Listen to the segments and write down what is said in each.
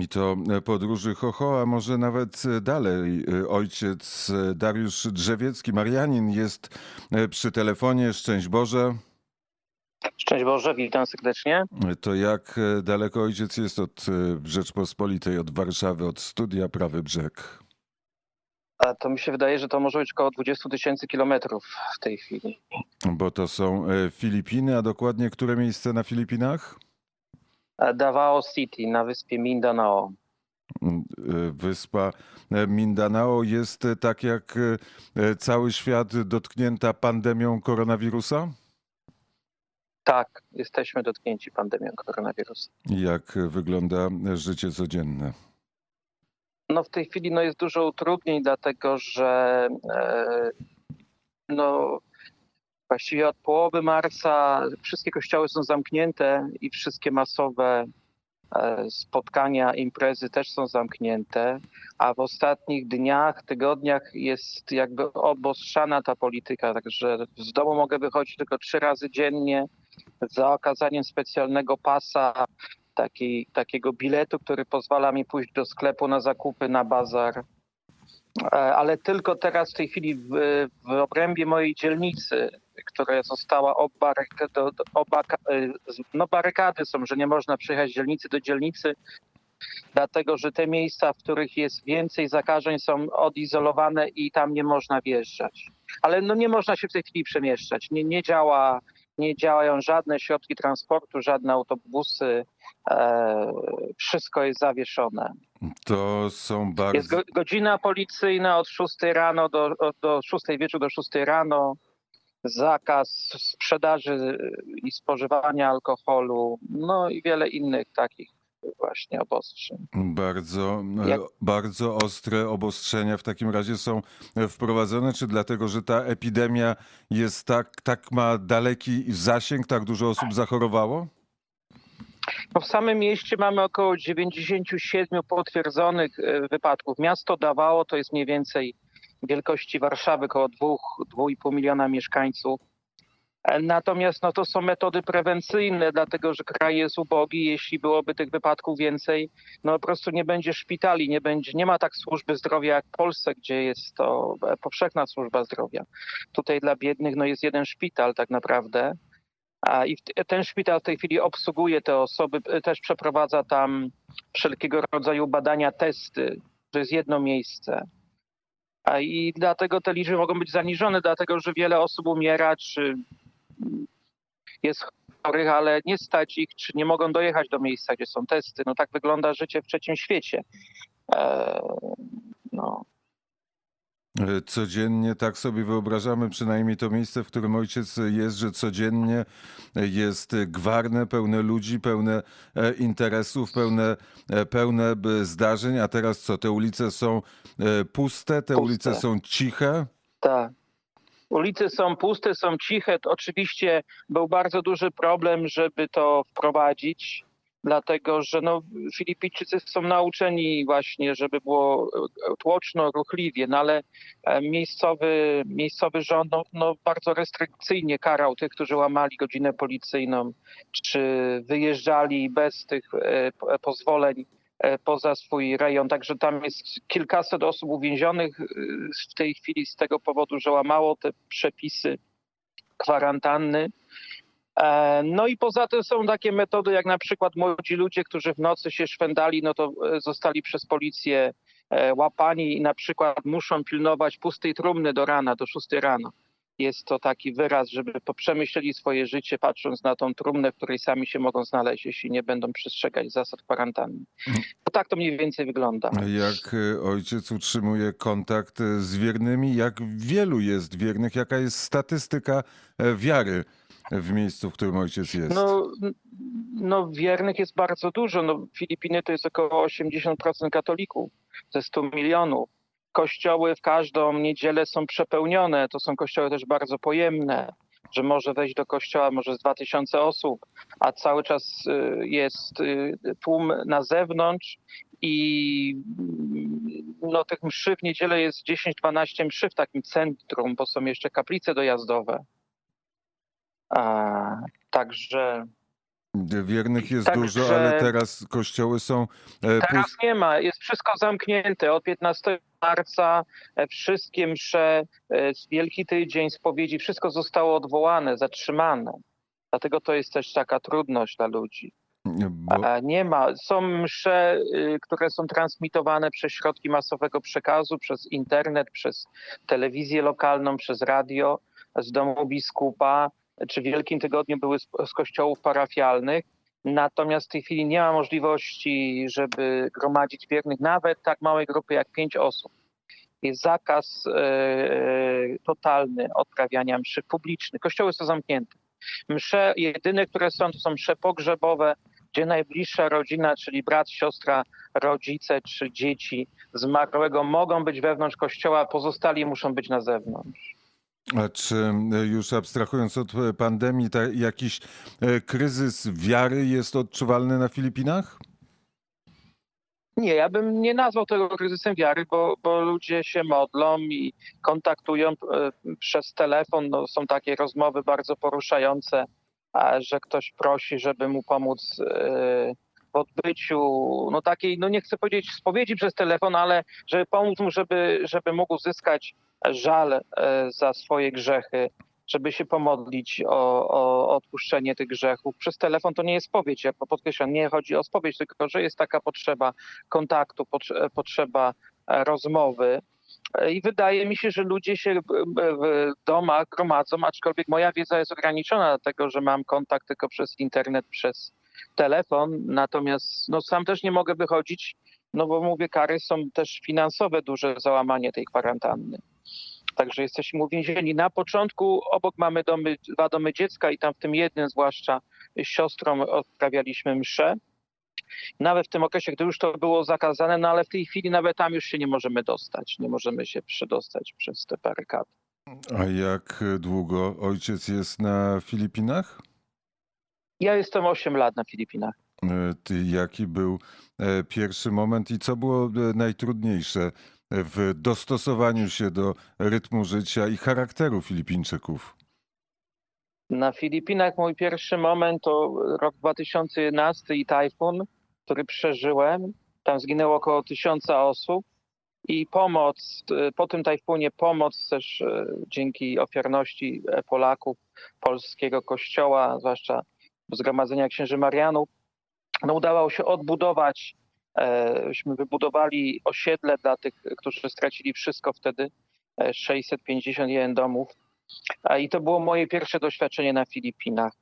I to podróży Ho-Ho, a może nawet dalej. Ojciec Dariusz Drzewiecki, Marianin, jest przy telefonie. Szczęść Boże. Szczęść Boże, witam serdecznie. To jak daleko ojciec jest od Rzeczpospolitej, od Warszawy, od studia Prawy Brzeg? A to mi się wydaje, że to może być około 20 000 kilometrów w tej chwili. Bo to są Filipiny, a dokładnie które miejsce na Filipinach? Davao City na wyspie Mindanao. Wyspa Mindanao jest tak jak cały świat dotknięta pandemią koronawirusa? Tak, jesteśmy dotknięci pandemią koronawirusa. Jak wygląda życie codzienne? No w tej chwili jest dużo utrudnień, dlatego że właściwie od połowy marca wszystkie kościoły są zamknięte i wszystkie masowe spotkania, imprezy też są zamknięte, a w ostatnich dniach, tygodniach jest jakby obostrzana ta polityka, także z domu mogę wychodzić tylko 3 razy dziennie za okazaniem specjalnego pasa, takiego biletu, który pozwala mi pójść do sklepu na zakupy, na bazar. Ale tylko teraz w tej chwili w obrębie mojej dzielnicy, która została barykady są, że nie można przyjechać z dzielnicy do dzielnicy, dlatego że te miejsca, w których jest więcej zakażeń, są odizolowane i tam nie można wjeżdżać. Ale nie można się w tej chwili przemieszczać. Nie działają żadne środki transportu, żadne autobusy. Wszystko jest zawieszone. To są bardzo... Jest godzina policyjna od 6 rano do 6 wieczór do 6 rano. Zakaz sprzedaży i spożywania alkoholu. I wiele innych takich właśnie obostrzeń. Bardzo ostre obostrzenia w takim razie są wprowadzone. Czy dlatego, że ta epidemia jest tak ma daleki zasięg, tak dużo osób zachorowało? W samym mieście mamy około 97 potwierdzonych wypadków. Miasto Davao to jest mniej więcej wielkości Warszawy, około 2,5 miliona mieszkańców. Natomiast to są metody prewencyjne, dlatego że kraj jest ubogi. Jeśli byłoby tych wypadków więcej, po prostu nie będzie szpitali, nie ma tak służby zdrowia jak w Polsce, gdzie jest to powszechna służba zdrowia. Tutaj dla biednych jest jeden szpital tak naprawdę. I ten szpital w tej chwili obsługuje te osoby, też przeprowadza tam wszelkiego rodzaju badania, testy. To jest jedno miejsce. I dlatego te liczby mogą być zaniżone, dlatego że wiele osób umiera, czy jest chorych, ale nie stać ich, czy nie mogą dojechać do miejsca, gdzie są testy. Tak wygląda życie w trzecim świecie. Codziennie, tak sobie wyobrażamy, przynajmniej to miejsce, w którym ojciec jest, że codziennie jest gwarne, pełne ludzi, pełne interesów, pełne zdarzeń. A teraz co? Te ulice są puste, ulice są ciche? Tak. Ulice są puste, są ciche. Oczywiście był bardzo duży problem, żeby to wprowadzić. Dlatego, że Filipińczycy są nauczeni właśnie, żeby było tłoczno, ruchliwie, ale miejscowy rząd bardzo restrykcyjnie karał tych, którzy łamali godzinę policyjną, czy wyjeżdżali bez tych pozwoleń poza swój rejon. Także tam jest kilkaset osób uwięzionych w tej chwili z tego powodu, że łamało te przepisy kwarantanny. I poza tym są takie metody, jak na przykład młodzi ludzie, którzy w nocy się szwendali, to zostali przez policję łapani i na przykład muszą pilnować pustej trumny do rana, do 6 rano. Jest to taki wyraz, żeby przemyśleli swoje życie, patrząc na tą trumnę, w której sami się mogą znaleźć, jeśli nie będą przestrzegać zasad kwarantanny. Tak to mniej więcej wygląda. Jak ojciec utrzymuje kontakt z wiernymi? Jak wielu jest wiernych? Jaka jest statystyka wiary w miejscu, w którym ojciec jest? Wiernych jest bardzo dużo. Filipiny to jest około 80% katolików ze 100 milionów. Kościoły w każdą niedzielę są przepełnione. To są kościoły też bardzo pojemne, że może wejść do kościoła może z 2000 osób, a cały czas jest tłum na zewnątrz i tych mszy w niedzielę jest 10-12 mszy w takim centrum, bo są jeszcze kaplice dojazdowe. Także Wiernych jest także dużo, ale teraz kościoły są... Teraz nie ma, jest wszystko zamknięte. Od 15 marca wszystkie msze, Wielki Tydzień, spowiedzi, wszystko zostało odwołane, zatrzymane. Dlatego to jest też taka trudność dla ludzi. Nie ma. Są msze, które są transmitowane przez środki masowego przekazu, przez internet, przez telewizję lokalną, przez radio, z domu biskupa, czy w Wielkim Tygodniu były z kościołów parafialnych. Natomiast w tej chwili nie ma możliwości, żeby gromadzić wiernych, nawet tak małej grupy jak 5 osób. Jest zakaz totalny odprawiania mszy publicznych. Kościoły są zamknięte. Msze jedyne, które są, to są msze pogrzebowe, gdzie najbliższa rodzina, czyli brat, siostra, rodzice czy dzieci zmarłego mogą być wewnątrz kościoła, pozostali muszą być na zewnątrz. A czy już abstrahując od pandemii, jakiś kryzys wiary jest odczuwalny na Filipinach? Nie, ja bym nie nazwał tego kryzysem wiary, bo ludzie się modlą i kontaktują przez telefon. No, są takie rozmowy bardzo poruszające, że ktoś prosi, żeby mu pomóc w odbyciu no takiej, no nie chcę powiedzieć spowiedzi przez telefon, ale żeby pomóc mu, żeby mógł uzyskać żal za swoje grzechy, żeby się pomodlić o odpuszczenie tych grzechów. Przez telefon to nie jest spowiedź, jak podkreślam, nie chodzi o spowiedź, tylko że jest taka potrzeba kontaktu, potrzeba rozmowy. I wydaje mi się, że ludzie się w domach gromadzą, aczkolwiek moja wiedza jest ograniczona, dlatego że mam kontakt tylko przez internet, przez telefon. Natomiast no, sam też nie mogę wychodzić, no bo mówię, kary są też finansowe duże za łamanie tej kwarantanny. Także jesteśmy uwięzieni. Na początku obok mamy dwa domy dziecka i tam w tym jednym zwłaszcza z siostrą odprawialiśmy mszę. Nawet w tym okresie, gdy już to było zakazane, no ale w tej chwili nawet tam już się nie możemy dostać. Nie możemy się przedostać przez te barykady. A jak długo ojciec jest na Filipinach? Ja jestem 8 lat na Filipinach. Jaki był pierwszy moment i co było najtrudniejsze w dostosowaniu się do rytmu życia i charakteru Filipińczyków? Na Filipinach mój pierwszy moment to rok 2011 i tajfun, który przeżyłem. Tam zginęło około 1000 osób i pomoc, po tym tajfunie pomoc też dzięki ofiarności Polaków, polskiego kościoła, zwłaszcza Zgromadzenia Księży Marianów, no udało się odbudować. Wybudowali osiedle dla tych, którzy stracili wszystko wtedy, 651 domów. I to było moje pierwsze doświadczenie na Filipinach.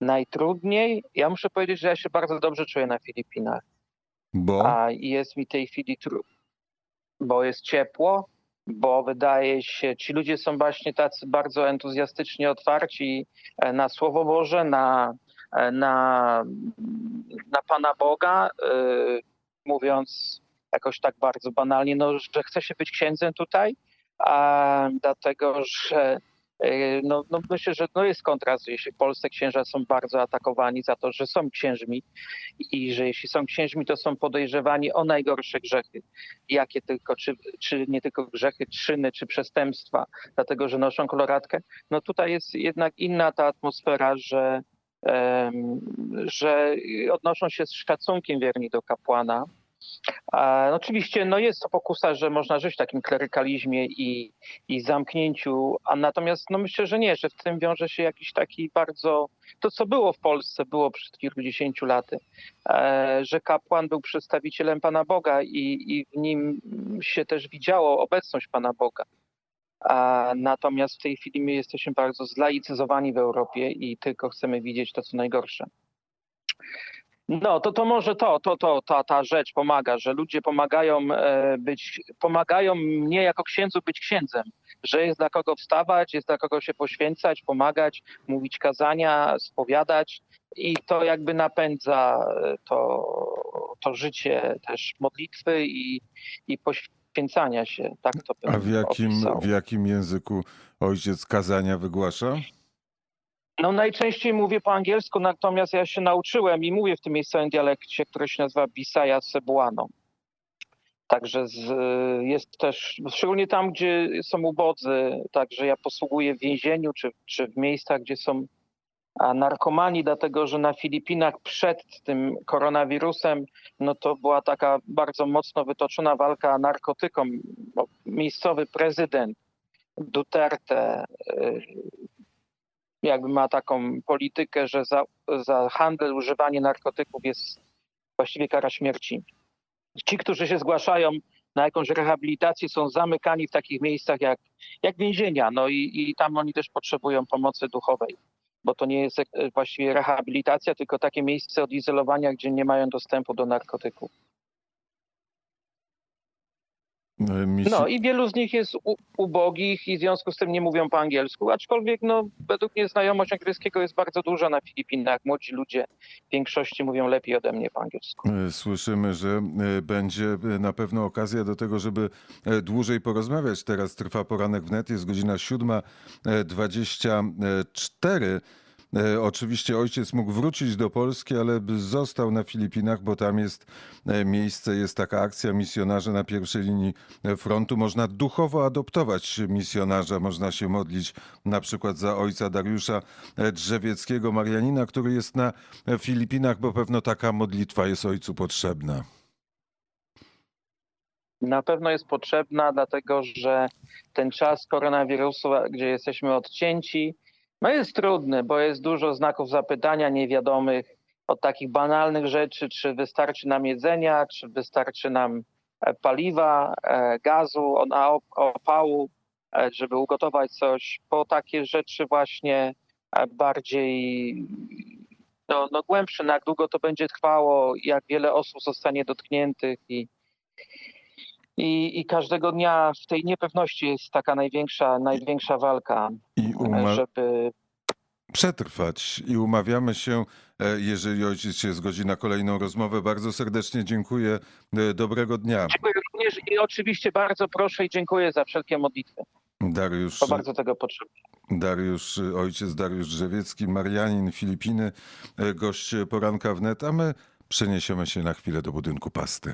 Najtrudniej, ja muszę powiedzieć, że ja się bardzo dobrze czuję na Filipinach. Bo? A jest mi w tej chwili trudno. Bo jest ciepło, bo wydaje się, ci ludzie są właśnie tacy bardzo entuzjastycznie otwarci na Słowo Boże, na Pana Boga, mówiąc jakoś tak bardzo banalnie, no, że chce się być księdzem tutaj, a dlatego, że no, myślę, że no jest kontrast, jeśli w Polsce księża są bardzo atakowani za to, że są księżmi i że jeśli są księżmi, to są podejrzewani o najgorsze grzechy, jakie tylko, czy nie tylko grzechy, czyny, czy przestępstwa, dlatego, że noszą koloratkę. No tutaj jest jednak inna ta atmosfera, że odnoszą się z szacunkiem wierni do kapłana. Oczywiście no jest to pokusa, że można żyć w takim klerykalizmie i zamknięciu, a natomiast no myślę, że nie, że w tym wiąże się jakiś taki bardzo... To, co było w Polsce, było przed kilkudziesięciu laty, że kapłan był przedstawicielem Pana Boga i w nim się też widziało obecność Pana Boga. Natomiast w tej chwili my jesteśmy bardzo zlaicyzowani w Europie i tylko chcemy widzieć to, co najgorsze. No, to może ta rzecz pomaga, że ludzie pomagają mnie jako księdzu być księdzem, że jest dla kogo wstawać, jest dla kogo się poświęcać, pomagać, mówić kazania, spowiadać i to jakby napędza to życie też modlitwy i poświęcania się. Tak to bym opisał. A w jakim języku ojciec kazania wygłasza? No najczęściej mówię po angielsku, natomiast ja się nauczyłem i mówię w tym miejscowym dialekcie, który się nazywa Bisaya Cebuano. Także jest też, szczególnie tam, gdzie są ubodzy, także ja posługuję w więzieniu czy w miejscach, gdzie są narkomanii, dlatego że na Filipinach przed tym koronawirusem no to była taka bardzo mocno wytoczona walka narkotykom. Miejscowy prezydent Duterte jakby ma taką politykę, że za handel, używanie narkotyków jest właściwie kara śmierci. Ci, którzy się zgłaszają na jakąś rehabilitację, są zamykani w takich miejscach jak więzienia. No i tam oni też potrzebują pomocy duchowej, bo to nie jest właściwie rehabilitacja, tylko takie miejsce odizolowania, gdzie nie mają dostępu do narkotyków. No i wielu z nich jest ubogich i w związku z tym nie mówią po angielsku, aczkolwiek no, według mnie znajomość angielskiego jest bardzo duża na Filipinach. Młodzi ludzie w większości mówią lepiej ode mnie po angielsku. Słyszymy, że będzie na pewno okazja do tego, żeby dłużej porozmawiać. Teraz trwa Poranek WNET, jest godzina 7:24. Oczywiście ojciec mógł wrócić do Polski, ale został na Filipinach, bo tam jest miejsce, jest taka akcja misjonarze na pierwszej linii frontu. Można duchowo adoptować misjonarza, można się modlić na przykład za ojca Dariusza Drzewieckiego, Marianina, który jest na Filipinach, bo pewno taka modlitwa jest ojcu potrzebna. Na pewno jest potrzebna, dlatego że ten czas koronawirusa, gdzie jesteśmy odcięci, no jest trudny, bo jest dużo znaków zapytania niewiadomych, od takich banalnych rzeczy, czy wystarczy nam jedzenia, czy wystarczy nam paliwa, gazu, opału, żeby ugotować coś, po takie rzeczy właśnie bardziej no głębsze, na jak długo to będzie trwało, jak wiele osób zostanie dotkniętych i każdego dnia w tej niepewności jest taka największa walka, żeby przetrwać. I umawiamy się, jeżeli ojciec się zgodzi, na kolejną rozmowę. Bardzo serdecznie dziękuję. Dobrego dnia. Dziękuję również i oczywiście bardzo proszę i dziękuję za wszelkie modlitwy. Dariusz, to bardzo tego potrzebuję. Ojciec Dariusz Drzewiecki, Marianin, Filipiny, gość Poranka WNET, a my przeniesiemy się na chwilę do budynku Pasty.